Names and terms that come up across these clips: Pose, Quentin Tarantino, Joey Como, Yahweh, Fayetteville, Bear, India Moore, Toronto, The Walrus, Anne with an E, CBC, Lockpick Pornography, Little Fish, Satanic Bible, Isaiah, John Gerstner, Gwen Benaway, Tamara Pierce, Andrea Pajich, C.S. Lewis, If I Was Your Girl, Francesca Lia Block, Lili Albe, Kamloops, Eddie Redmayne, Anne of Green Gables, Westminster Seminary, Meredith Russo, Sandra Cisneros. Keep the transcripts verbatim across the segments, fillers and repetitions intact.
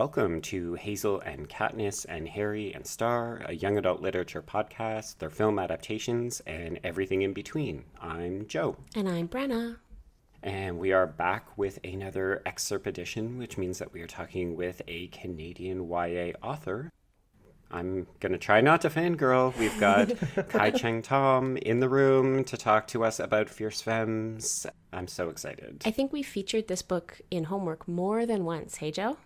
Welcome to Hazel and Katniss and Harry and Star, a young adult literature podcast, their film adaptations, and everything in between. I'm Joe. And I'm Brenna. And we are back with another excerpedition, which means that we are talking with a Canadian Y A author. I'm going to try not to fangirl. We've got Kai Cheng Tom in the room to talk to us about Fierce Femmes. I'm so excited. I think we featured this book in homework more than once. Hey, Joe?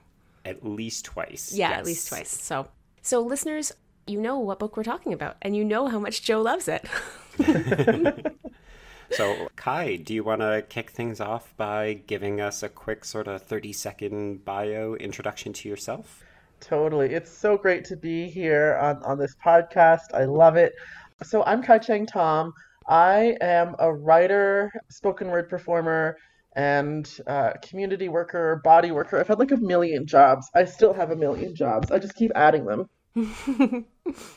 At least twice. Yeah, yes. At least twice. So, so listeners, you know what book we're talking about, and you know how much Joe loves it. So, Kai, do you want to kick things off by giving us a quick sort of thirty-second bio introduction to yourself? Totally. It's so great to be here on, on this podcast. I love it. So I'm Kai Cheng Tom. I am a writer, spoken word performer, and uh, community worker, body worker. I've had like a million jobs. I still have a million jobs. I just keep adding them.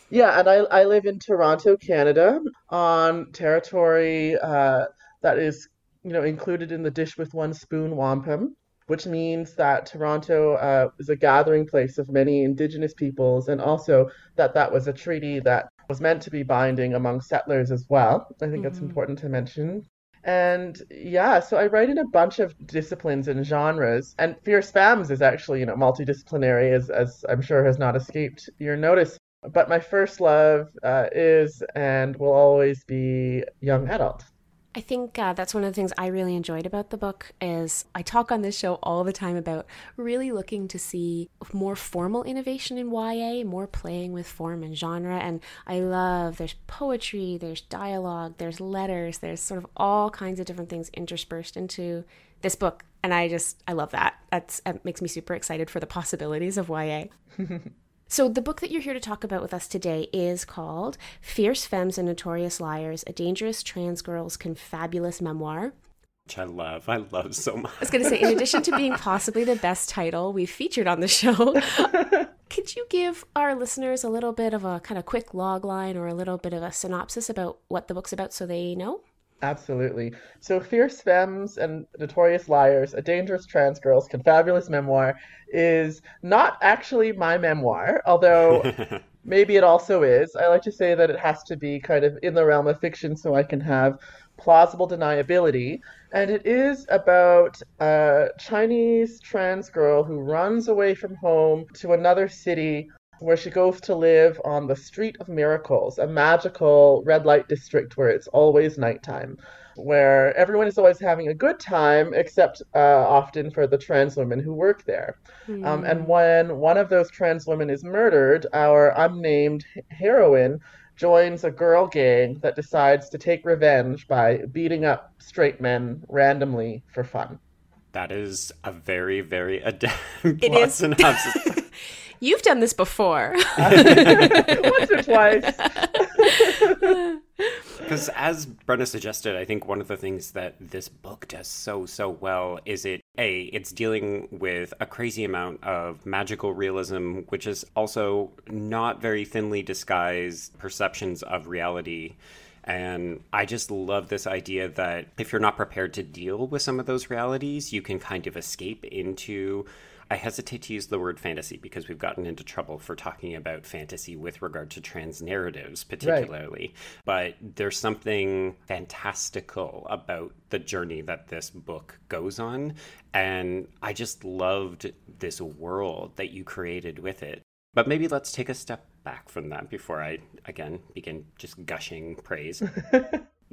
Yeah, and I, I live in Toronto, Canada, on territory uh, that is, you know, included in the dish with one spoon wampum, which means that Toronto uh, is a gathering place of many Indigenous peoples, and also that that was a treaty that was meant to be binding among settlers as well. I think mm-hmm. that's important to mention. And yeah, so I write in a bunch of disciplines and genres, and Fierce Femmes is actually, you know, multidisciplinary, as, as I'm sure has not escaped your notice. But my first love uh, is and will always be young adult. I think uh, that's one of the things I really enjoyed about the book is I talk on this show all the time about really looking to see more formal innovation in Y A, more playing with form and genre. And I love there's poetry, there's dialogue, there's letters, there's sort of all kinds of different things interspersed into this book. And I just, I love that. That's, that makes me super excited for the possibilities of Y A. So the book that you're here to talk about with us today is called Fierce Femmes and Notorious Liars, A Dangerous Trans Girl's Confabulous Memoir. Which I love. I love so much. I was going to say, in addition to being possibly the best title we've featured on the show, could you give our listeners a little bit of a kind of quick log line or a little bit of a synopsis about what the book's about so they know? Absolutely. So Fierce Femmes and Notorious Liars, A Dangerous Trans Girl's Confabulous Memoir is not actually my memoir, although maybe it also is. I like to say that it has to be kind of in the realm of fiction so I can have plausible deniability. And it is about a Chinese trans girl who runs away from home to another city where she goes to live on the Street of Miracles, a magical red light district where it's always nighttime, where everyone is always having a good time, except uh, often for the trans women who work there. Mm. Um, and when one of those trans women is murdered, our unnamed heroine joins a girl gang that decides to take revenge by beating up straight men randomly for fun. That is a very, very adept plot synopsis. You've done this before. Once or twice. Because as Brenna suggested, I think one of the things that this book does so, so well is it, A, it's dealing with a crazy amount of magical realism, which is also not very thinly disguised perceptions of reality. And I just love this idea that if you're not prepared to deal with some of those realities, you can kind of escape into... I hesitate to use the word fantasy because we've gotten into trouble for talking about fantasy with regard to trans narratives particularly. Right. But there's something fantastical about the journey that this book goes on. And I just loved this world that you created with it. But maybe let's take a step back from that before I, again, begin just gushing praise.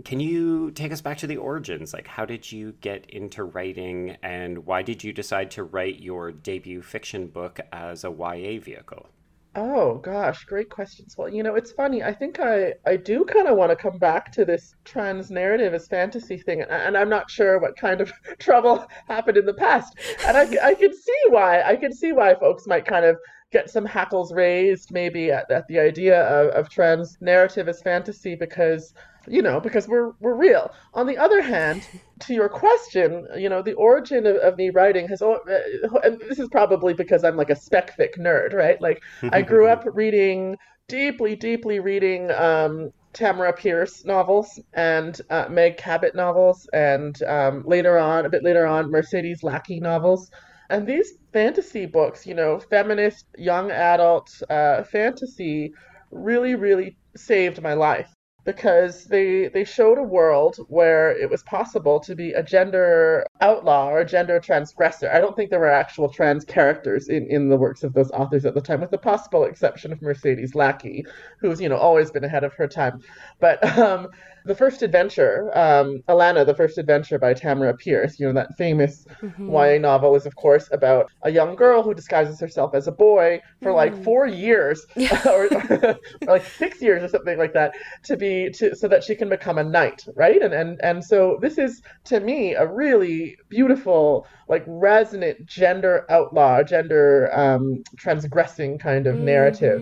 Can you take us back to the origins? Like, how did you get into writing and why did you decide to write your debut fiction book as a Y A vehicle? Oh, gosh, great questions. Well, you know, it's funny. I think I, I do kind of want to come back to this trans narrative as fantasy thing, and, and I'm not sure what kind of trouble happened in the past. And I, I can see why. I can see why folks might kind of get some hackles raised maybe at, at the idea of, of trans narrative as fantasy because... You know, because we're we're real. On the other hand, to your question, you know, the origin of, of me writing has, and this is probably because I'm like a spec fic nerd, right? Like I grew up reading, deeply, deeply reading um, Tamara Pierce novels and uh, Meg Cabot novels, and um, later on, a bit later on, Mercedes Lackey novels. And these fantasy books, you know, feminist, young adult uh, fantasy really, really saved my life, because they they showed a world where it was possible to be a gender outlaw or a gender transgressor. I don't think there were actual trans characters in, in the works of those authors at the time, with the possible exception of Mercedes Lackey, who's, you know, always been ahead of her time. But um, the first adventure, um, Alana, the first adventure by Tamara Pierce, you know, that famous mm-hmm. Y A novel, is, of course, about a young girl who disguises herself as a boy for mm. like four years yeah. or, or, or like six years or something like that to be To, so that she can become a knight, right? And, and and so this is, to me, a really beautiful, like, resonant gender outlaw, gender um, transgressing kind of mm. narrative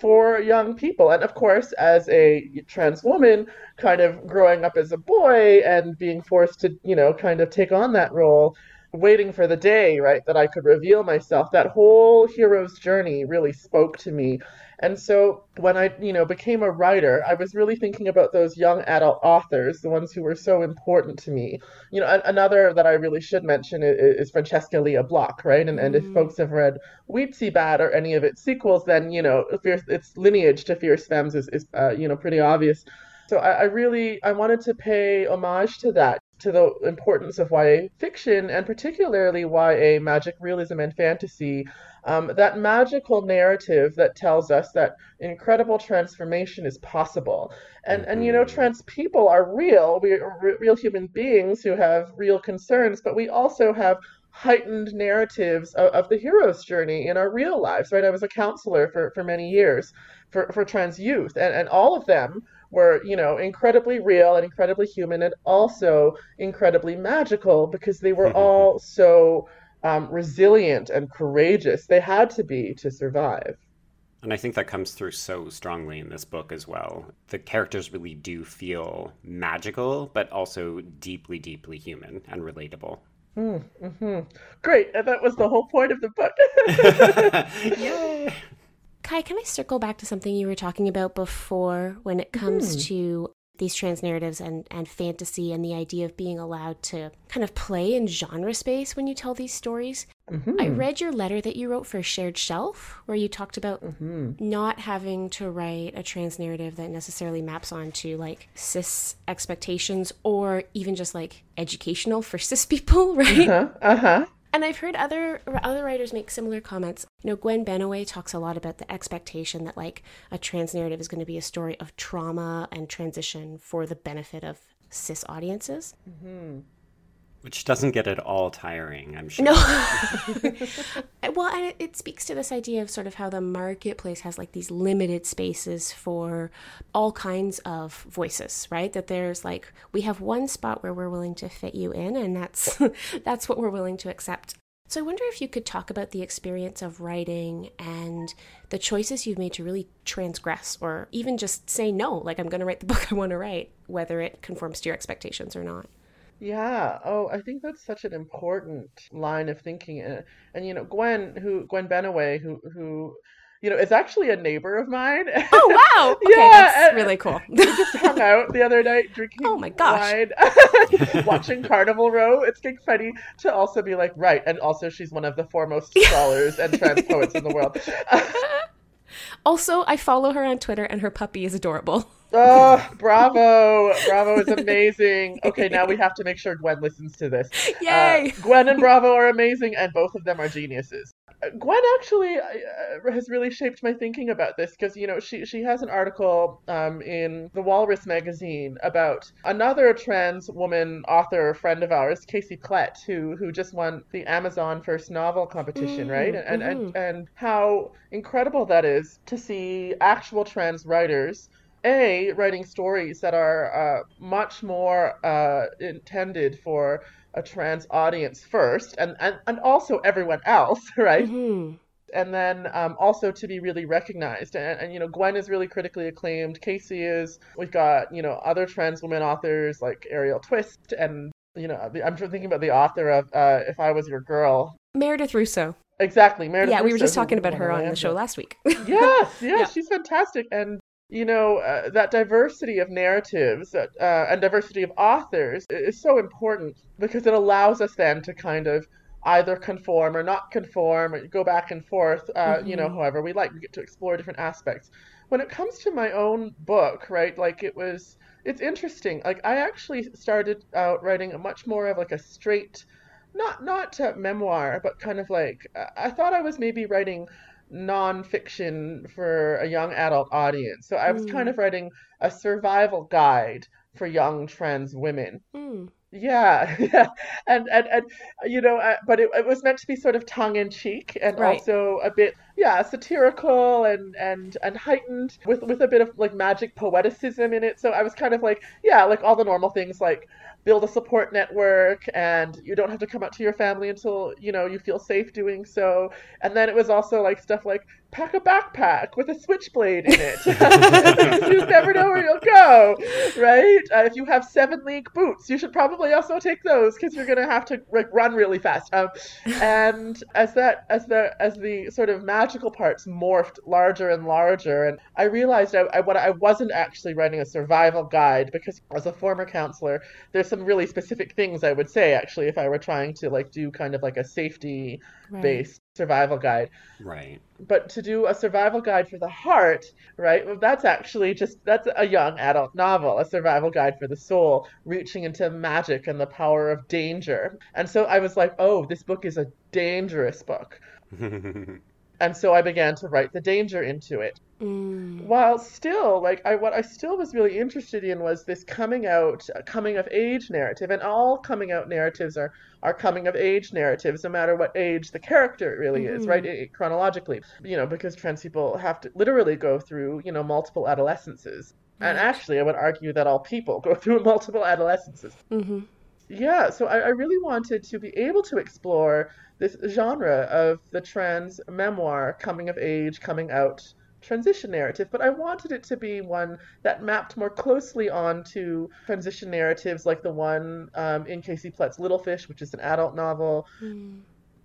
for young people. And of course, as a trans woman, kind of growing up as a boy and being forced to, you know, kind of take on that role, waiting for the day, right, that I could reveal myself, that whole hero's journey really spoke to me. And so when I, you know, became a writer, I was really thinking about those young adult authors, the ones who were so important to me. You know, a- another that I really should mention is, is Francesca Lia Block, right? And, mm-hmm. and if folks have read Weetzie Bat or any of its sequels, then, you know, fierce, its lineage to Fierce Femmes is, is uh, you know, pretty obvious. So I, I really, I wanted to pay homage to that, to the importance of Y A fiction, and particularly Y A magic realism and fantasy, um, that magical narrative that tells us that incredible transformation is possible. And, mm-hmm. and you know, trans people are real. We are re- real human beings who have real concerns, but we also have heightened narratives of, of the hero's journey in our real lives, right? I was a counselor for, for many years for, for trans youth, and, and all of them were, you know, incredibly real and incredibly human and also incredibly magical, because they were all so um, resilient and courageous. They had to be to survive. And I think that comes through so strongly in this book as well. The characters really do feel magical, but also deeply, deeply human and relatable. Mm, mm-hmm. Great. And that was the whole point of the book. Yay! Kai, can I circle back to something you were talking about before when it comes mm. to these trans narratives and, and fantasy and the idea of being allowed to kind of play in genre space when you tell these stories? Mm-hmm. I read your letter that you wrote for Shared Shelf, where you talked about mm-hmm. not having to write a trans narrative that necessarily maps onto like cis expectations or even just like educational for cis people, right? Uh-huh, uh-huh. And I've heard other other writers make similar comments. You know, Gwen Benaway talks a lot about the expectation that, like, a trans narrative is going to be a story of trauma and transition for the benefit of cis audiences. Mm-hmm. Which doesn't get at all tiring, I'm sure. No. Well, and it speaks to this idea of sort of how the marketplace has, like, these limited spaces for all kinds of voices, right? That there's, like, we have one spot where we're willing to fit you in, and that's that's what we're willing to accept. So I wonder if you could talk about the experience of writing and the choices you've made to really transgress or even just say no, like, I'm going to write the book I want to write, whether it conforms to your expectations or not. Yeah. Oh, I think that's such an important line of thinking. And, and you know, Gwen, who Gwen Benaway, who, who, you know, is actually a neighbor of mine. Oh, wow. Okay, yeah, that's and, really cool. We just hung out the other night drinking oh my gosh. wine, watching Carnival Row. It's getting funny to also be like, right. And also she's one of the foremost scholars and trans poets in the world. Also, I follow her on Twitter and her puppy is adorable. Oh, bravo. Bravo is amazing. Okay, now we have to make sure Gwen listens to this. Yay! Uh, Gwen and Bravo are amazing, and both of them are geniuses. Gwen actually uh, has really shaped my thinking about this, because, you know, she, she has an article um, in The Walrus magazine about another trans woman author friend of ours, Casey Plett, who who just won the Amazon First Novel competition, mm, right? And, mm-hmm. and, and and how incredible that is to see actual trans writers, A, writing stories that are uh, much more uh, intended for a trans audience first, and, and, and also everyone else, right? Mm-hmm. And then um, also to be really recognized. And, and, you know, Gwen is really critically acclaimed. Casey is. We've got, you know, other trans women authors like Ariel Twist. And, you know, the, I'm thinking about the author of uh, If I Was Your Girl. Meredith Russo. Exactly. Meredith yeah, Russo. Yeah, we were just talking about her on the show last week. yes, yes, yeah. She's fantastic. And, you know, uh, that diversity of narratives uh, and diversity of authors is so important, because it allows us then to kind of either conform or not conform, or go back and forth, uh, mm-hmm. you know, however we like. We get to explore different aspects. When it comes to my own book, right, like it was, it's interesting. Like I actually started out writing a much more of like a straight, not not uh, memoir, but kind of like, I thought I was maybe writing nonfiction for a young adult audience. So I was mm. kind of writing a survival guide for young trans women. Mm. Yeah, yeah, and and and you know, uh, but it, it was meant to be sort of tongue in cheek and right. also a bit, yeah, satirical and and and heightened with with a bit of like magic poeticism in it. So I was kind of like, yeah, like all the normal things, like build a support network, and you don't have to come out to your family until you know you feel safe doing so. And then it was also like stuff like pack a backpack with a switchblade in it. You never know where you'll go, right? Uh, if you have seven league boots, you should probably also take those because you're gonna have to like run really fast. Um, and as that as the as the sort of magical parts morphed larger and larger, and I realized I, I what I wasn't actually writing a survival guide, because as a former counselor, there's some really specific things I would say actually if I were trying to like do kind of like a safety based right. survival guide. Right. But to do a survival guide for the heart, right, well, that's actually just, that's a young adult novel, a survival guide for the soul, reaching into magic and the power of danger. And so I was like, oh, this book is a dangerous book. And so I began to write the danger into it. Mm. While still, like, I what I still was really interested in was this coming out, coming of age narrative. And all coming out narratives are, are coming of age narratives, no matter what age the character really mm. is, right? It, it, chronologically, you know, because trans people have to literally go through, you know, multiple adolescences. Mm. And actually, I would argue that all people go through multiple adolescences. Mm-hmm. Yeah, so I, I really wanted to be able to explore this genre of the trans memoir, coming of age, coming out transition narrative, but I wanted it to be one that mapped more closely onto transition narratives like the one um, in Casey Plett's Little Fish, which is an adult novel, mm.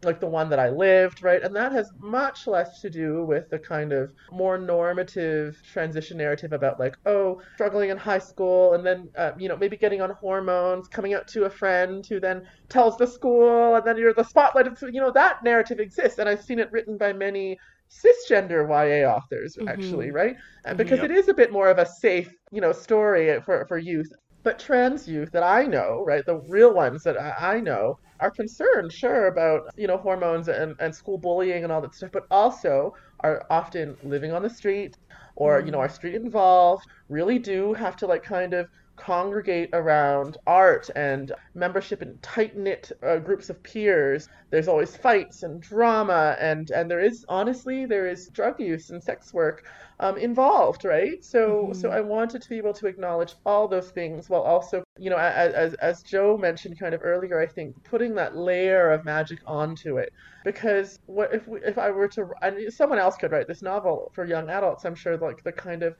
like the one that I lived, right? And that has much less to do with the kind of more normative transition narrative about like, oh, struggling in high school and then, uh, you know, maybe getting on hormones, coming out to a friend who then tells the school and then you're the spotlight. And so, you know, that narrative exists. And I've seen it written by many cisgender Y A authors, mm-hmm. actually, right? And because yep. it is a bit more of a safe, you know, story for, for youth. But trans youth that I know, right, the real ones that I know, are concerned, sure, about, you know, hormones and, and school bullying and all that stuff, but also are often living on the street or, mm. you know, are street involved, really do have to, like, kind of congregate around art and membership in tight-knit uh, groups of peers. There's always fights and drama, and and there is, honestly, there is drug use and sex work um, involved, right? So mm-hmm. so I wanted to be able to acknowledge all those things while also, you know, as, as, as Joe mentioned kind of earlier, I think, putting that layer of magic onto it. Because what if we, if I were to, and someone else could write this novel for young adults, I'm sure, like the kind of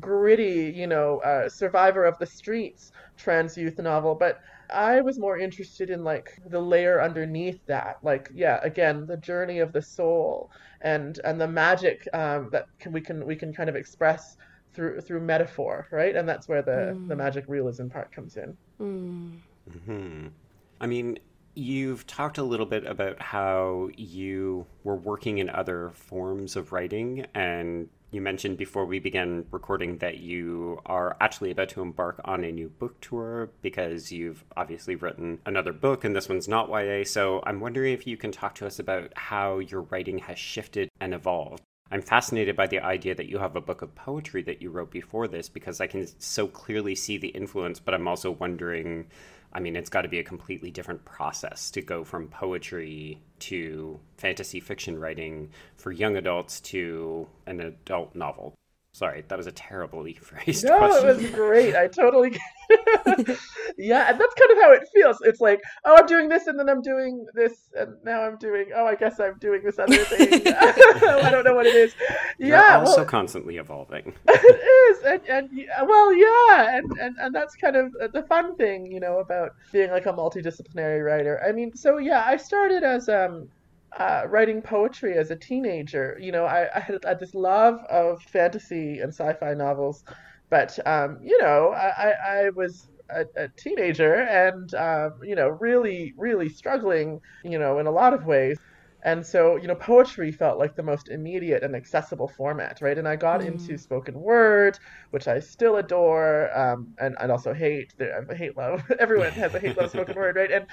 gritty, you know, uh, survivor of the streets trans youth novel, but I was more interested in like the layer underneath that, like, yeah, again, the journey of the soul and and the magic um, that can we can we can kind of express through through metaphor, right? And that's where the mm. the magic realism part comes in. Mm. Mm-hmm. I mean, you've talked a little bit about how you were working in other forms of writing, and you mentioned before we began recording that you are actually about to embark on a new book tour because you've obviously written another book and this one's not Y A. So I'm wondering if you can talk to us about how your writing has shifted and evolved. I'm fascinated by the idea that you have a book of poetry that you wrote before this because I can so clearly see the influence, but I'm also wondering, I mean, it's got to be a completely different process to go from poetry to fantasy fiction writing for young adults to an adult novel. Sorry, that was a terribly phrased no, question. No, it was great. I totally get it. Yeah, and that's kind of how it feels. It's like, oh, I'm doing this, and then I'm doing this, and now I'm doing, oh, I guess I'm doing this other thing. I don't know what it is. You're yeah, also well, constantly evolving. It is, and, and well, yeah, and, and, and that's kind of the fun thing, you know, about being like a multidisciplinary writer. I mean, so yeah, I started as um. Uh, writing poetry as a teenager. You know, I, I, had, I had this love of fantasy and sci-fi novels, but um, you know, I, I was a, a teenager and, um, you know, really, really struggling, you know, in a lot of ways. And so, you know, poetry felt like the most immediate and accessible format, right? And I got mm. into spoken word, which I still adore, um, and I also hate. I hate love. Everyone has a hate love spoken word, right? And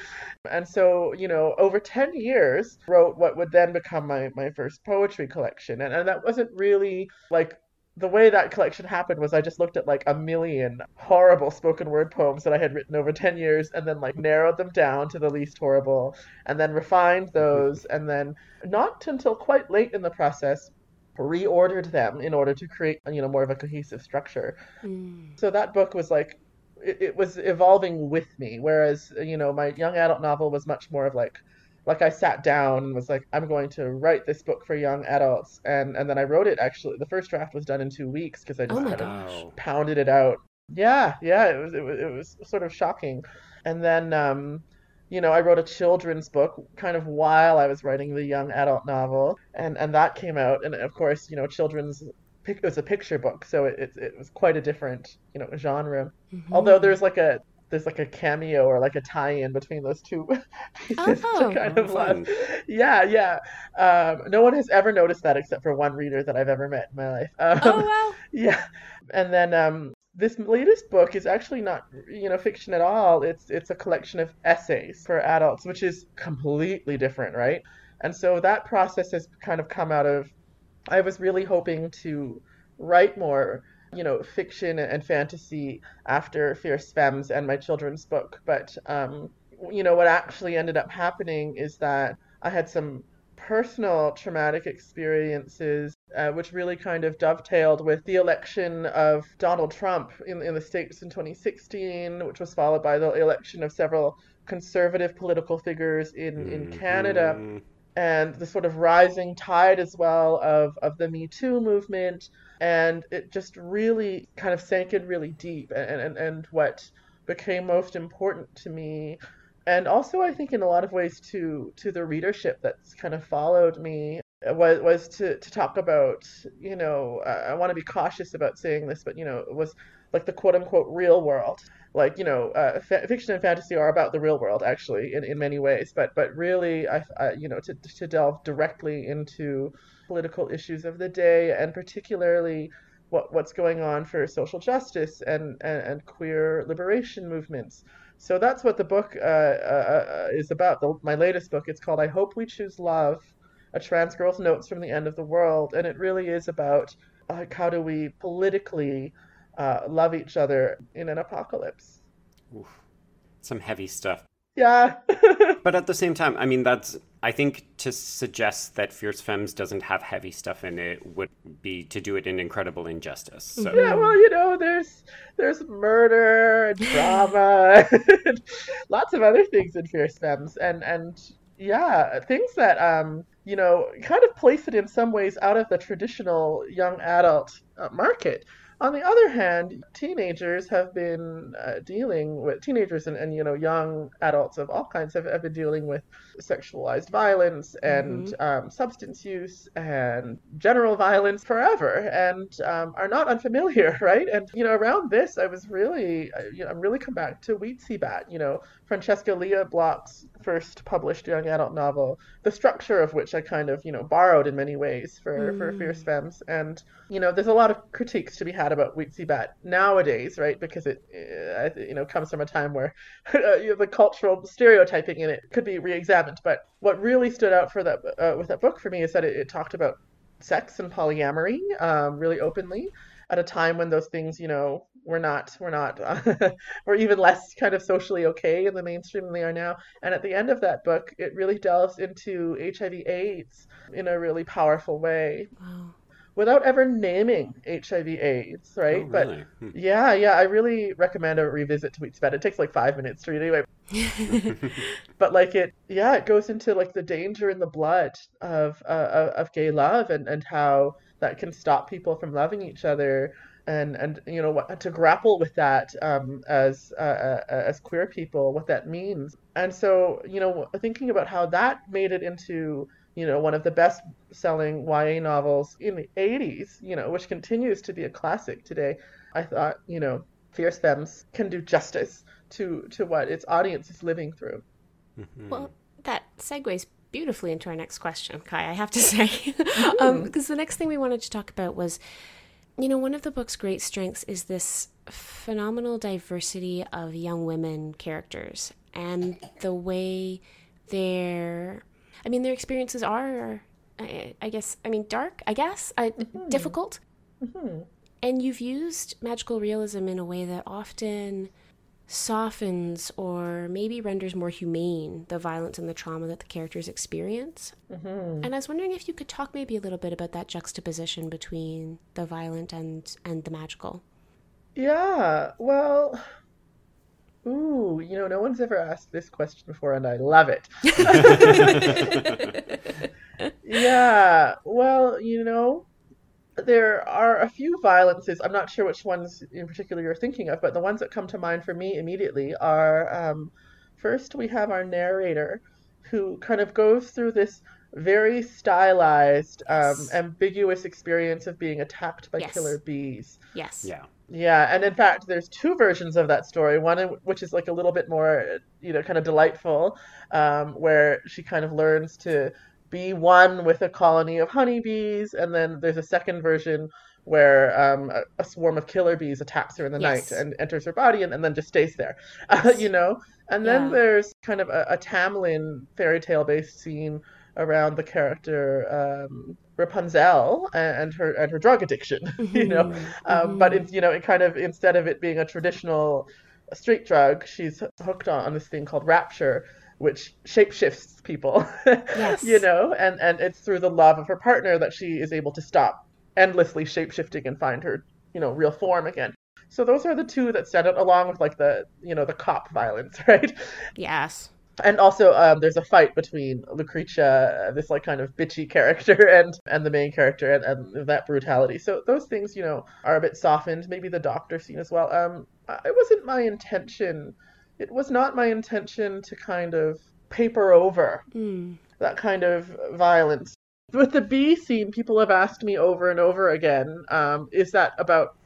and so, you know, over ten years, wrote what would then become my, my first poetry collection. And and that wasn't really like. The way that collection happened was I just looked at like a million horrible spoken word poems that I had written over ten years and then like narrowed them down to the least horrible and then refined those and then not until quite late in the process reordered them in order to create, you know, more of a cohesive structure. Mm. So that book was like, it, it was evolving with me. Whereas, you know, my young adult novel was much more of like, Like I sat down and was like, I'm going to write this book for young adults. And and then I wrote it, actually. The first draft was done in two weeks because I just oh kind gosh. of pounded it out. Yeah, yeah, it was, it was it was sort of shocking. And then, um, you know, I wrote a children's book kind of while I was writing the young adult novel. And, and that came out. And of course, you know, children's, it was a picture book. So it, it, it was quite a different, you know, genre. Mm-hmm. Although there's like a... there's like a cameo or like a tie-in between those two pieces oh, to kind of love. Yeah, yeah. Um, no one has ever noticed that except for one reader that I've ever met in my life. Um, oh, wow. Yeah. And then um, this latest book is actually not, you know, fiction at all. It's it's a collection of essays for adults, which is completely different, right? And so that process has kind of come out of, I was really hoping to write more, you know, fiction and fantasy after Fierce Femmes and my children's book. But, um, you know, what actually ended up happening is that I had some personal traumatic experiences, uh, which really kind of dovetailed with the election of Donald Trump in, in the States in twenty sixteen, which was followed by the election of several conservative political figures in, mm-hmm. in Canada, and the sort of rising tide as well of, of the Me Too movement. And it just really kind of sank in really deep. And, and, and what became most important to me, and also I think in a lot of ways to to the readership that's kind of followed me, was, was to, to talk about, you know, uh, I want to be cautious about saying this, but, you know, it was like the quote-unquote real world. Like, you know, uh, f- fiction and fantasy are about the real world, actually, in, in many ways. But but really, I, I you know, to, to delve directly into political issues of the day, and particularly what what's going on for social justice and, and, and queer liberation movements. So that's what the book uh, uh, is about. The, my latest book, it's called I Hope We Choose Love, A Trans Girl's Notes from the End of the World. And it really is about like how do we politically Uh, love each other in an apocalypse. Oof. Some heavy stuff. Yeah. But at the same time, I mean, that's, I think to suggest that Fierce Femmes doesn't have heavy stuff in it would be to do it an incredible injustice. So. Yeah, well, you know, there's there's murder and drama and lots of other things in Fierce Femmes. And, and yeah, things that, um, you know, kind of place it in some ways out of the traditional young adult uh, market. On the other hand, teenagers have been uh, dealing with teenagers and, and, you know, young adults of all kinds have, have been dealing with sexualized violence and mm-hmm. um, substance use and general violence forever and um, are not unfamiliar. Right. And, you know, around this, I was really you know, I'm really come back to Weetzie Bat, you know, Francesca Lia Block's first published young adult novel, the structure of which I kind of, you know, borrowed in many ways for, mm. for Fierce Femmes. And, you know, there's a lot of critiques to be had about Weetzie Bat nowadays, right? Because it, uh, you know, comes from a time where you know, the cultural stereotyping in it could be re-examined. But what really stood out for that uh, with that book for me is that it, it talked about sex and polyamory um, really openly at a time when those things, you know, were not, were not, uh, were even less kind of socially okay in the mainstream than they are now. And at the end of that book, it really delves into H I V/AIDS in a really powerful way. Wow. Without ever naming H I V/AIDS, right? Oh, really? But hmm. yeah, yeah, I really recommend a revisit to Weetzie Bat. It takes like five minutes to read anyway. But like it, yeah, it goes into like the danger in the blood of uh, of gay love and, and how that can stop people from loving each other and, and you know, what, to grapple with that um, as uh, uh, as queer people, what that means. And so, you know, thinking about how that made it into you know, one of the best-selling Y A novels in the eighties, you know, which continues to be a classic today. I thought, you know, Fierce Femmes can do justice to, to what its audience is living through. Mm-hmm. Well, that segues beautifully into our next question, Kai, I have to say. Mm-hmm. um, because the next thing we wanted to talk about was, you know, one of the book's great strengths is this phenomenal diversity of young women characters and the way their, I mean, their experiences are, I, I guess, I mean, dark, I guess, I, mm-hmm. difficult. Mm-hmm. And you've used magical realism in a way that often softens or maybe renders more humane the violence and the trauma that the characters experience. Mm-hmm. And I was wondering if you could talk maybe a little bit about that juxtaposition between the violent and, and the magical. Yeah, well, ooh, you know, no one's ever asked this question before, and I love it. Yeah, well, you know, there are a few violences. I'm not sure which ones in particular you're thinking of, but the ones that come to mind for me immediately are, um, first we have our narrator who kind of goes through this very stylized, um, yes. ambiguous experience of being attacked by yes. killer bees. Yes. Yeah. Yeah. And in fact, there's two versions of that story. One in, which is like a little bit more, you know, kind of delightful, um, where she kind of learns to be one with a colony of honeybees, and then there's a second version where um, a, a swarm of killer bees attacks her in the yes. night and enters her body and, and then just stays there, yes. uh, you know? And yeah. then there's kind of a, a Tamlin fairy tale-based scene around the character um, Rapunzel and, and her and her drug addiction, mm-hmm. you know? Um, mm-hmm. But, it's, you know, it kind of, instead of it being a traditional street drug, she's hooked on, on this thing called Rapture, which shapeshifts people, yes. you know, and, and it's through the love of her partner that she is able to stop endlessly shapeshifting and find her, you know, real form again. So those are the two that stand out, along with like the, you know, the cop violence, right? Yes. And also um, there's a fight between Lucretia, this like kind of bitchy character, and, and the main character, and, and that brutality. So those things, you know, are a bit softened. Maybe the doctor scene as well. Um, it wasn't my intention... It was not my intention to kind of paper over mm. that kind of violence. With the bee scene, people have asked me over and over again, um, is that about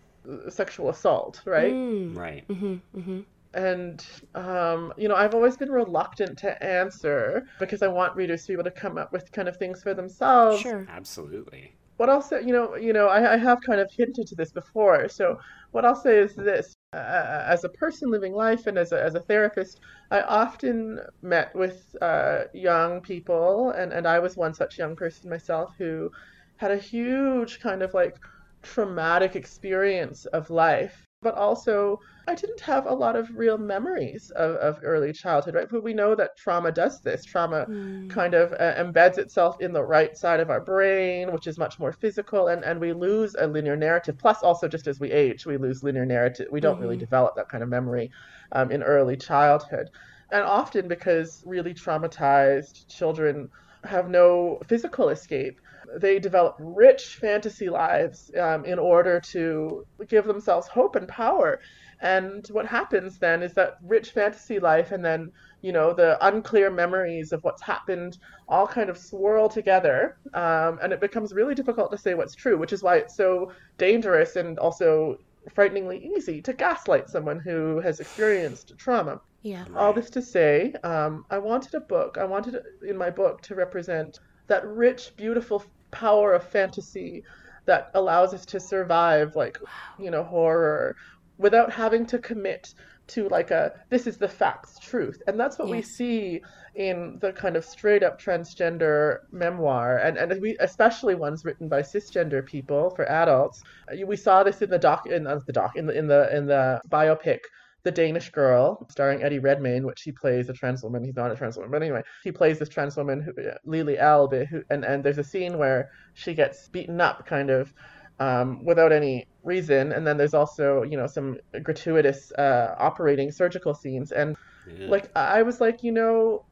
sexual assault, right? Mm. Right. Mm-hmm, mm-hmm. And, um, you know, I've always been reluctant to answer because I want readers to be able to come up with kind of things for themselves. Sure. Absolutely. What I'll say, you know, you know, I, I have kind of hinted to this before. So what I'll say is this: uh, as a person living life and as a, as a therapist, I often met with uh, young people, and, and I was one such young person myself who had a huge kind of like traumatic experience of life. But also, I didn't have a lot of real memories of, of early childhood, right? But we know that trauma does this. Trauma mm. kind of uh, embeds itself in the right side of our brain, which is much more physical, and, and we lose a linear narrative. Plus, also, just as we age, we lose linear narrative. We don't mm. really develop that kind of memory um, in early childhood. And often because really traumatized children have no physical escape, they develop rich fantasy lives um, in order to give themselves hope and power. And what happens then is that rich fantasy life and then, you know, the unclear memories of what's happened all kind of swirl together. Um, and it becomes really difficult to say what's true, which is why it's so dangerous and also frighteningly easy to gaslight someone who has experienced trauma. Yeah. All this to say, um, I wanted a book. I wanted in my book to represent that rich, beautiful power of fantasy that allows us to survive, like, you know, horror without having to commit to like a, this is the facts truth. And that's what yes. we see in the kind of straight up transgender memoir. And, and we, especially ones written by cisgender people for adults. We saw this in the doc, in uh, the doc, in the, in the, in the biopic, The Danish Girl, starring Eddie Redmayne, which he plays a trans woman. He's not a trans woman, but anyway, he plays this trans woman, who, Lili Albe, who, and, and there's a scene where she gets beaten up kind of um, without any reason. And then there's also, you know, some gratuitous uh, operating surgical scenes. And yeah. like, I was like, you know,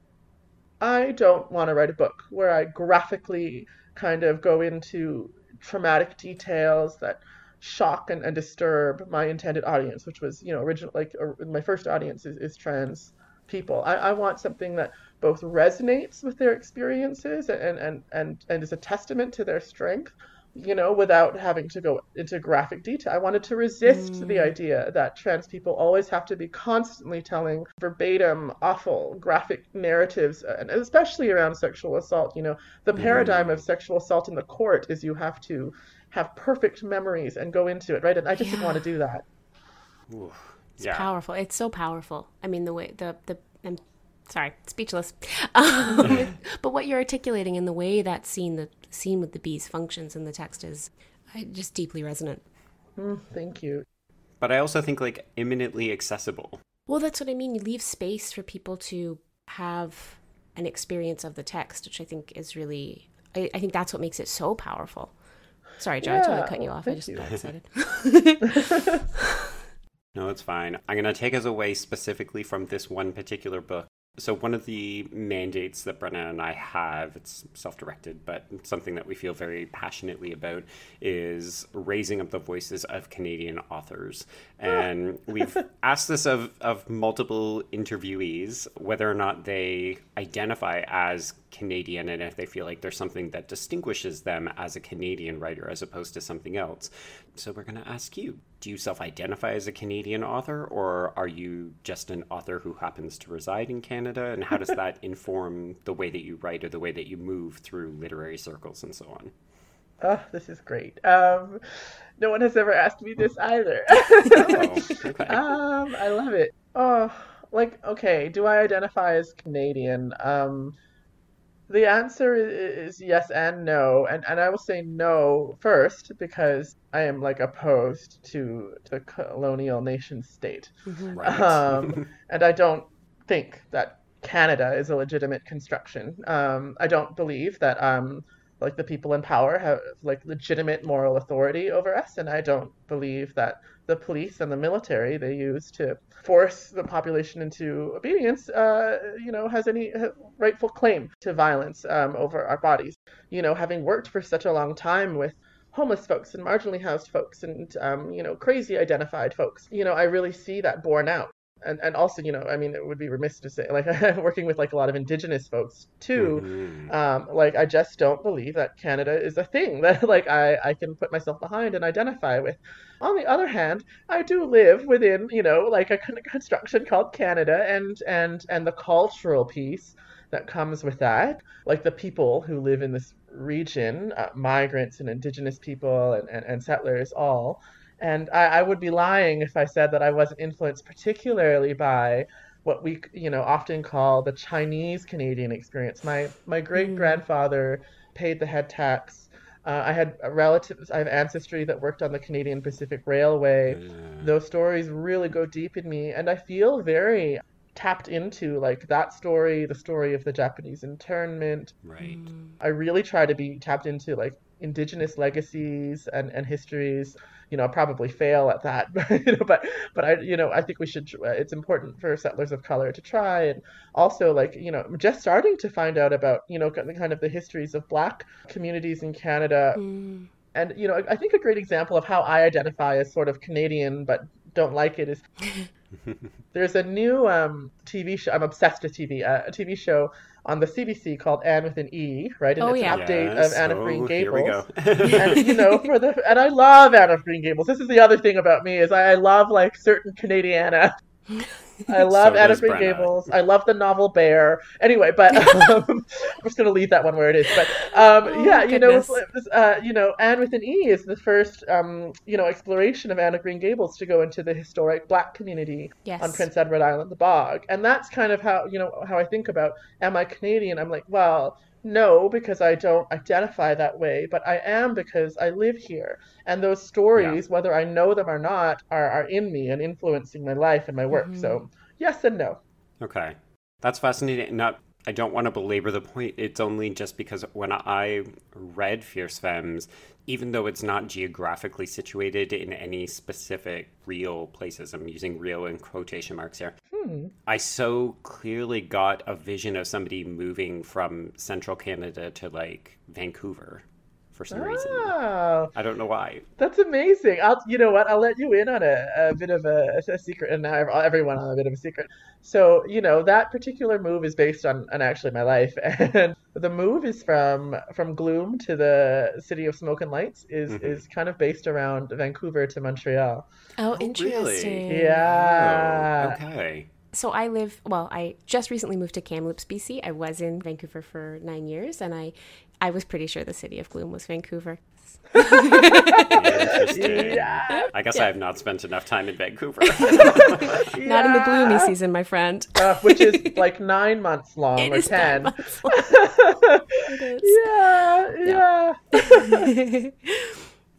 I don't want to write a book where I graphically kind of go into traumatic details that shock and, and disturb my intended audience, which was, you know, original, like or, my first audience is, is trans people. I, I want something that both resonates with their experiences and, and, and, and is a testament to their strength, you know, without having to go into graphic detail. I wanted to resist mm. the idea that trans people always have to be constantly telling verbatim, awful, graphic narratives, and especially around sexual assault. You know, the paradigm mm. of sexual assault in the court is you have to have perfect memories and go into it, right? And I just yeah. didn't want to do that. Ooh. It's yeah. powerful. It's so powerful. I mean, the way, the, the, I'm sorry, speechless. Um, but what you're articulating and the way that scene, the scene with the bees functions in the text is just deeply resonant. Mm, thank you. But I also think, like, imminently accessible. Well, that's what I mean. You leave space for people to have an experience of the text, which I think is really, I, I think that's what makes it so powerful. Sorry, John, yeah, I totally cut you off. I just got excited. No, it's fine. I'm going to take us away specifically from this one particular book. So one of the mandates that Brenna and I have, it's self-directed, but something that we feel very passionately about, is raising up the voices of Canadian authors. And we've asked this of, of multiple interviewees, whether or not they identify as Canadian and if they feel like there's something that distinguishes them as a Canadian writer as opposed to something else. So we're going to ask you, do you self-identify as a Canadian author, or are you just an author who happens to reside in Canada? And how does that inform the way that you write or the way that you move through literary circles and so on? Oh, this is great. Um, no one has ever asked me this either. oh, okay. um, I love it. Oh, like, okay, do I identify as Canadian? Um, the answer is, is yes and no. And, and I will say no first, because I am, like, opposed to the colonial nation state. Mm-hmm. Right. Um, and I don't think that Canada is a legitimate construction. Um, I don't believe that, um, like, the people in power have, like, legitimate moral authority over us, and I don't believe that the police and the military they use to force the population into obedience, uh, you know, has any rightful claim to violence um, over our bodies. You know, having worked for such a long time with homeless folks and marginally housed folks and, um, you know, crazy identified folks, you know, I really see that borne out. And and also, you know, I mean, it would be remiss to say, like, working with, like, a lot of Indigenous folks, too, mm-hmm. um, like, I just don't believe that Canada is a thing that, like, I, I can put myself behind and identify with. On the other hand, I do live within, you know, like, a construction called Canada and, and, and the cultural piece that comes with that. Like, the people who live in this region, uh, migrants and Indigenous people and, and, and settlers, all. And I, I would be lying if I said that I wasn't influenced particularly by what we, you know, often call the Chinese Canadian experience. My my great-grandfather paid the head tax. Uh, I had relatives, I have ancestry that worked on the Canadian Pacific Railway. Mm. Those stories really go deep in me. And I feel very tapped into, like, that story, the story of the Japanese internment. Right. I really try to be tapped into, like, Indigenous legacies and, and histories. You know, I'll probably fail at that, you know, but but I, you know, I think we should. It's important for settlers of color to try, and also, like, you know, just starting to find out about, you know, kind of the histories of Black communities in Canada, mm. and, you know, I think a great example of how I identify as sort of Canadian but don't like it is there's a new um, T V show. I'm obsessed with T V. Uh, a T V show on the C B C called Anne with an E, right? And oh, it's yeah. an update yes. of Anne of Green Gables. Oh, here we go. and, you know, for the, and I love Anne of Green Gables. This is the other thing about me, is I, I love, like, certain Canadiana. I love so Anne of Green Brenna. Gables. I love the novel Bear. Anyway, but um, I'm just going to leave that one where it is. But um, oh, yeah, you know, uh, you know, Anne with an E is the first, um, you know, exploration of Anne of Green Gables to go into the historic Black community yes. on Prince Edward Island, the Bog, and that's kind of how, you know, how I think about, am I Canadian? I'm like, well, no, because I don't identify that way, but I am because I live here. And those stories, yeah. whether I know them or not, are, are in me and influencing my life and my work. Mm-hmm. So yes and no. Okay. That's fascinating. Not, I don't want to belabor the point. It's only just because when I read Fierce Femmes, even though it's not geographically situated in any specific real places, I'm using real in quotation marks here, hmm. I so clearly got a vision of somebody moving from central Canada to, like, Vancouver, for some oh, reason. I don't know why. That's amazing. I'll, you know what? I'll let you in on a, a bit of a, a secret, and now everyone on a bit of a secret. So, you know, that particular move is based on, on actually my life. And the move is from from Gloom to the City of Smoke and Lights is, mm-hmm. is kind of based around Vancouver to Montreal. Oh, interesting. Really? Yeah. Oh, okay. So I live, well, I just recently moved to Kamloops, B C. I was in Vancouver for nine years, and I, I was pretty sure the City of Gloom was Vancouver. Interesting. Yeah. I guess yeah. I have not spent enough time in Vancouver. Not yeah. in the gloomy season, my friend. Uh, which is like nine months long it or is ten. Nine months long. It is. Yeah, yeah. yeah.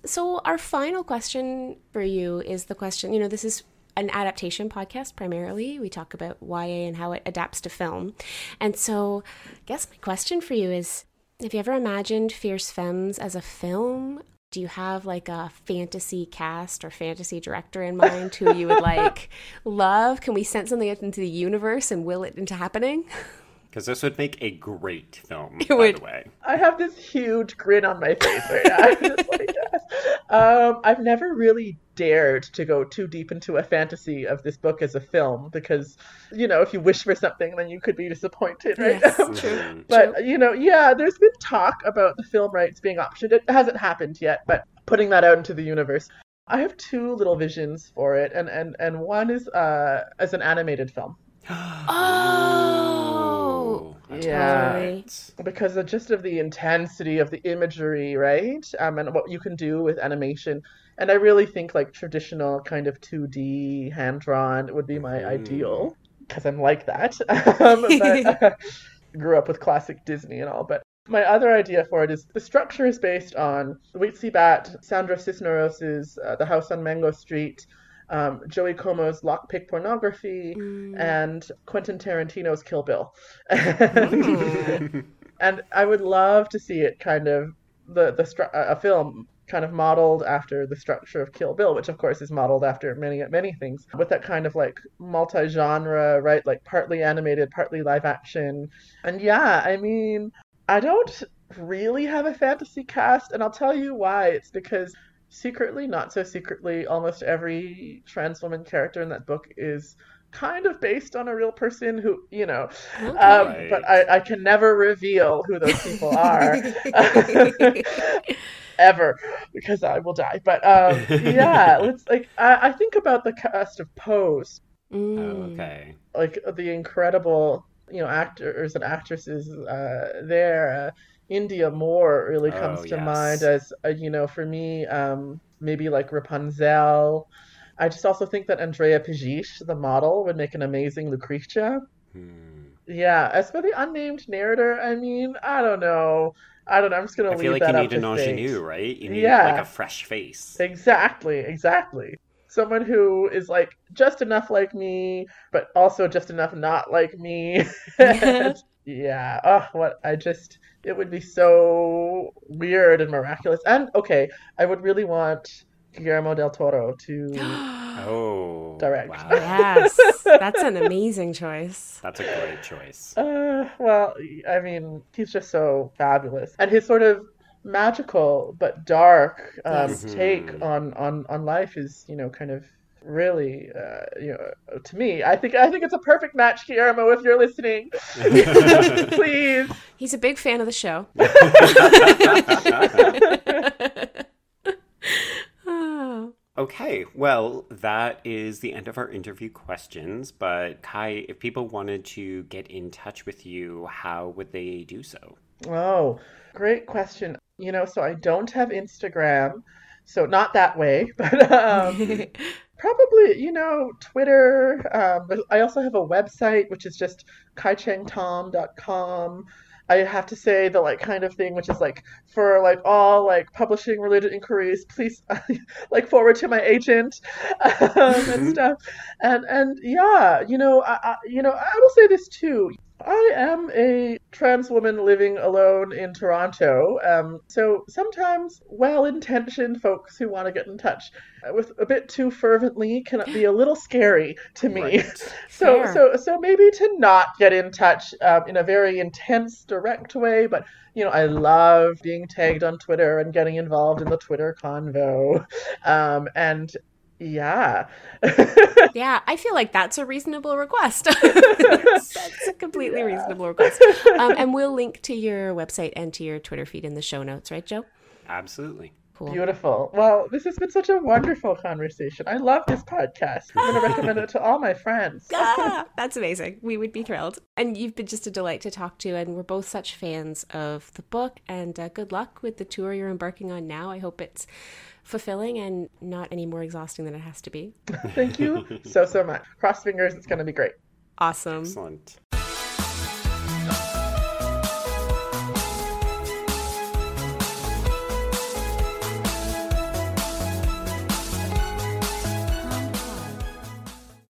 So our final question for you is the question, you know, this is an adaptation podcast primarily. We talk about Y A and how it adapts to film. And so I guess my question for you is, have you ever imagined Fierce Femmes as a film? Do you have like a fantasy cast or fantasy director in mind who you would like love? Can we send something up into the universe and will it into happening? Because this would make a great film, it by would. the way. I have this huge grin on my face right now. I'm just like, yes. um, I've never really dared to go too deep into a fantasy of this book as a film because, you know, if you wish for something, then you could be disappointed, right? Yes, true. But, true. you know, yeah, there's been talk about the film rights being optioned. It hasn't happened yet, but putting that out into the universe. I have two little visions for it, and, and, and one is uh, as an animated film. Oh! Yeah, right. Because of just of the intensity of the imagery, right? Um, and what you can do with animation. And I really think like traditional kind of two D hand-drawn would be my mm. ideal because I'm like that. um, but, uh, grew up with classic Disney and all. But my other idea for it is the structure is based on Weetzie Bat, Sandra Cisneros' uh, The House on Mango Street, Um, Joey Como's Lockpick Pornography, mm. and Quentin Tarantino's Kill Bill. and, and I would love to see it kind of, the the stru- a film kind of modeled after the structure of Kill Bill, which of course is modeled after many, many things, with that kind of like multi-genre, right? Like partly animated, partly live action. And yeah, I mean, I don't really have a fantasy cast, and I'll tell you why. It's because secretly, not so secretly, almost every trans woman character in that book is kind of based on a real person who, you know, um, right. but I, I can never reveal who those people are ever because I will die. But um, yeah, let's like I, I think about the cast of Pose. Mm. Oh, okay. Like the incredible, you know, actors and actresses uh, there. Uh, India Moore really comes oh, to yes. mind as, uh, you know, for me, um, maybe like Rapunzel. I just also think that Andrea Pajich, the model, would make an amazing Lucretia. Hmm. Yeah. As for the unnamed narrator, I mean, I don't know. I don't know. I'm just going to leave like that up to fate. I feel like you need an ingenue, right? You need yeah. like a fresh face. Exactly. Exactly. Someone who is like just enough like me, but also just enough not like me. Yeah. Yeah. Oh, what I just, it would be so weird and miraculous. And okay, I would really want Guillermo del Toro to oh, direct. Wow. Yes. That's an amazing choice. That's a great choice. Uh, well, I mean, he's just so fabulous. And his sort of magical but dark um, mm-hmm. take on, on, on life is, you know, kind of really uh you know to me i think i think it's a perfect match. Guillermo, if you're listening, please. He's a big fan of the show. Okay, well, that is the end of our interview questions, but Kai, if people wanted to get in touch with you, how would they do so? Oh, great question. You know, so I don't have Instagram, so not that way, but um probably, you know, Twitter. Um, but I also have a website, which is just kai cheng tom dot com. I have to say the like kind of thing, which is like for like all like publishing related inquiries, please like forward to my agent um, mm-hmm. and stuff. And and yeah, you know, I, I, you know, I will say this too. I am a trans woman living alone in Toronto. Um, so sometimes well-intentioned folks who want to get in touch with a bit too fervently can be a little scary to me. Right. So, so, so maybe to not get in touch um, in a very intense, direct way. But, you know, I love being tagged on Twitter and getting involved in the Twitter convo. Um, and yeah. Yeah, I feel like that's a reasonable request. That's a completely yeah. reasonable request. Um, and we'll link to your website and to your Twitter feed in the show notes, right, Joe? Absolutely. Cool. Beautiful. Well, this has been such a wonderful conversation. I love this podcast. I'm going to recommend it to all my friends. Ah, that's amazing. We would be thrilled. And you've been just a delight to talk to, and we're both such fans of the book. And uh, good luck with the tour you're embarking on now. I hope it's fulfilling and not any more exhausting than it has to be. Thank you so, so much. Cross fingers, it's going to be great. Awesome. Excellent.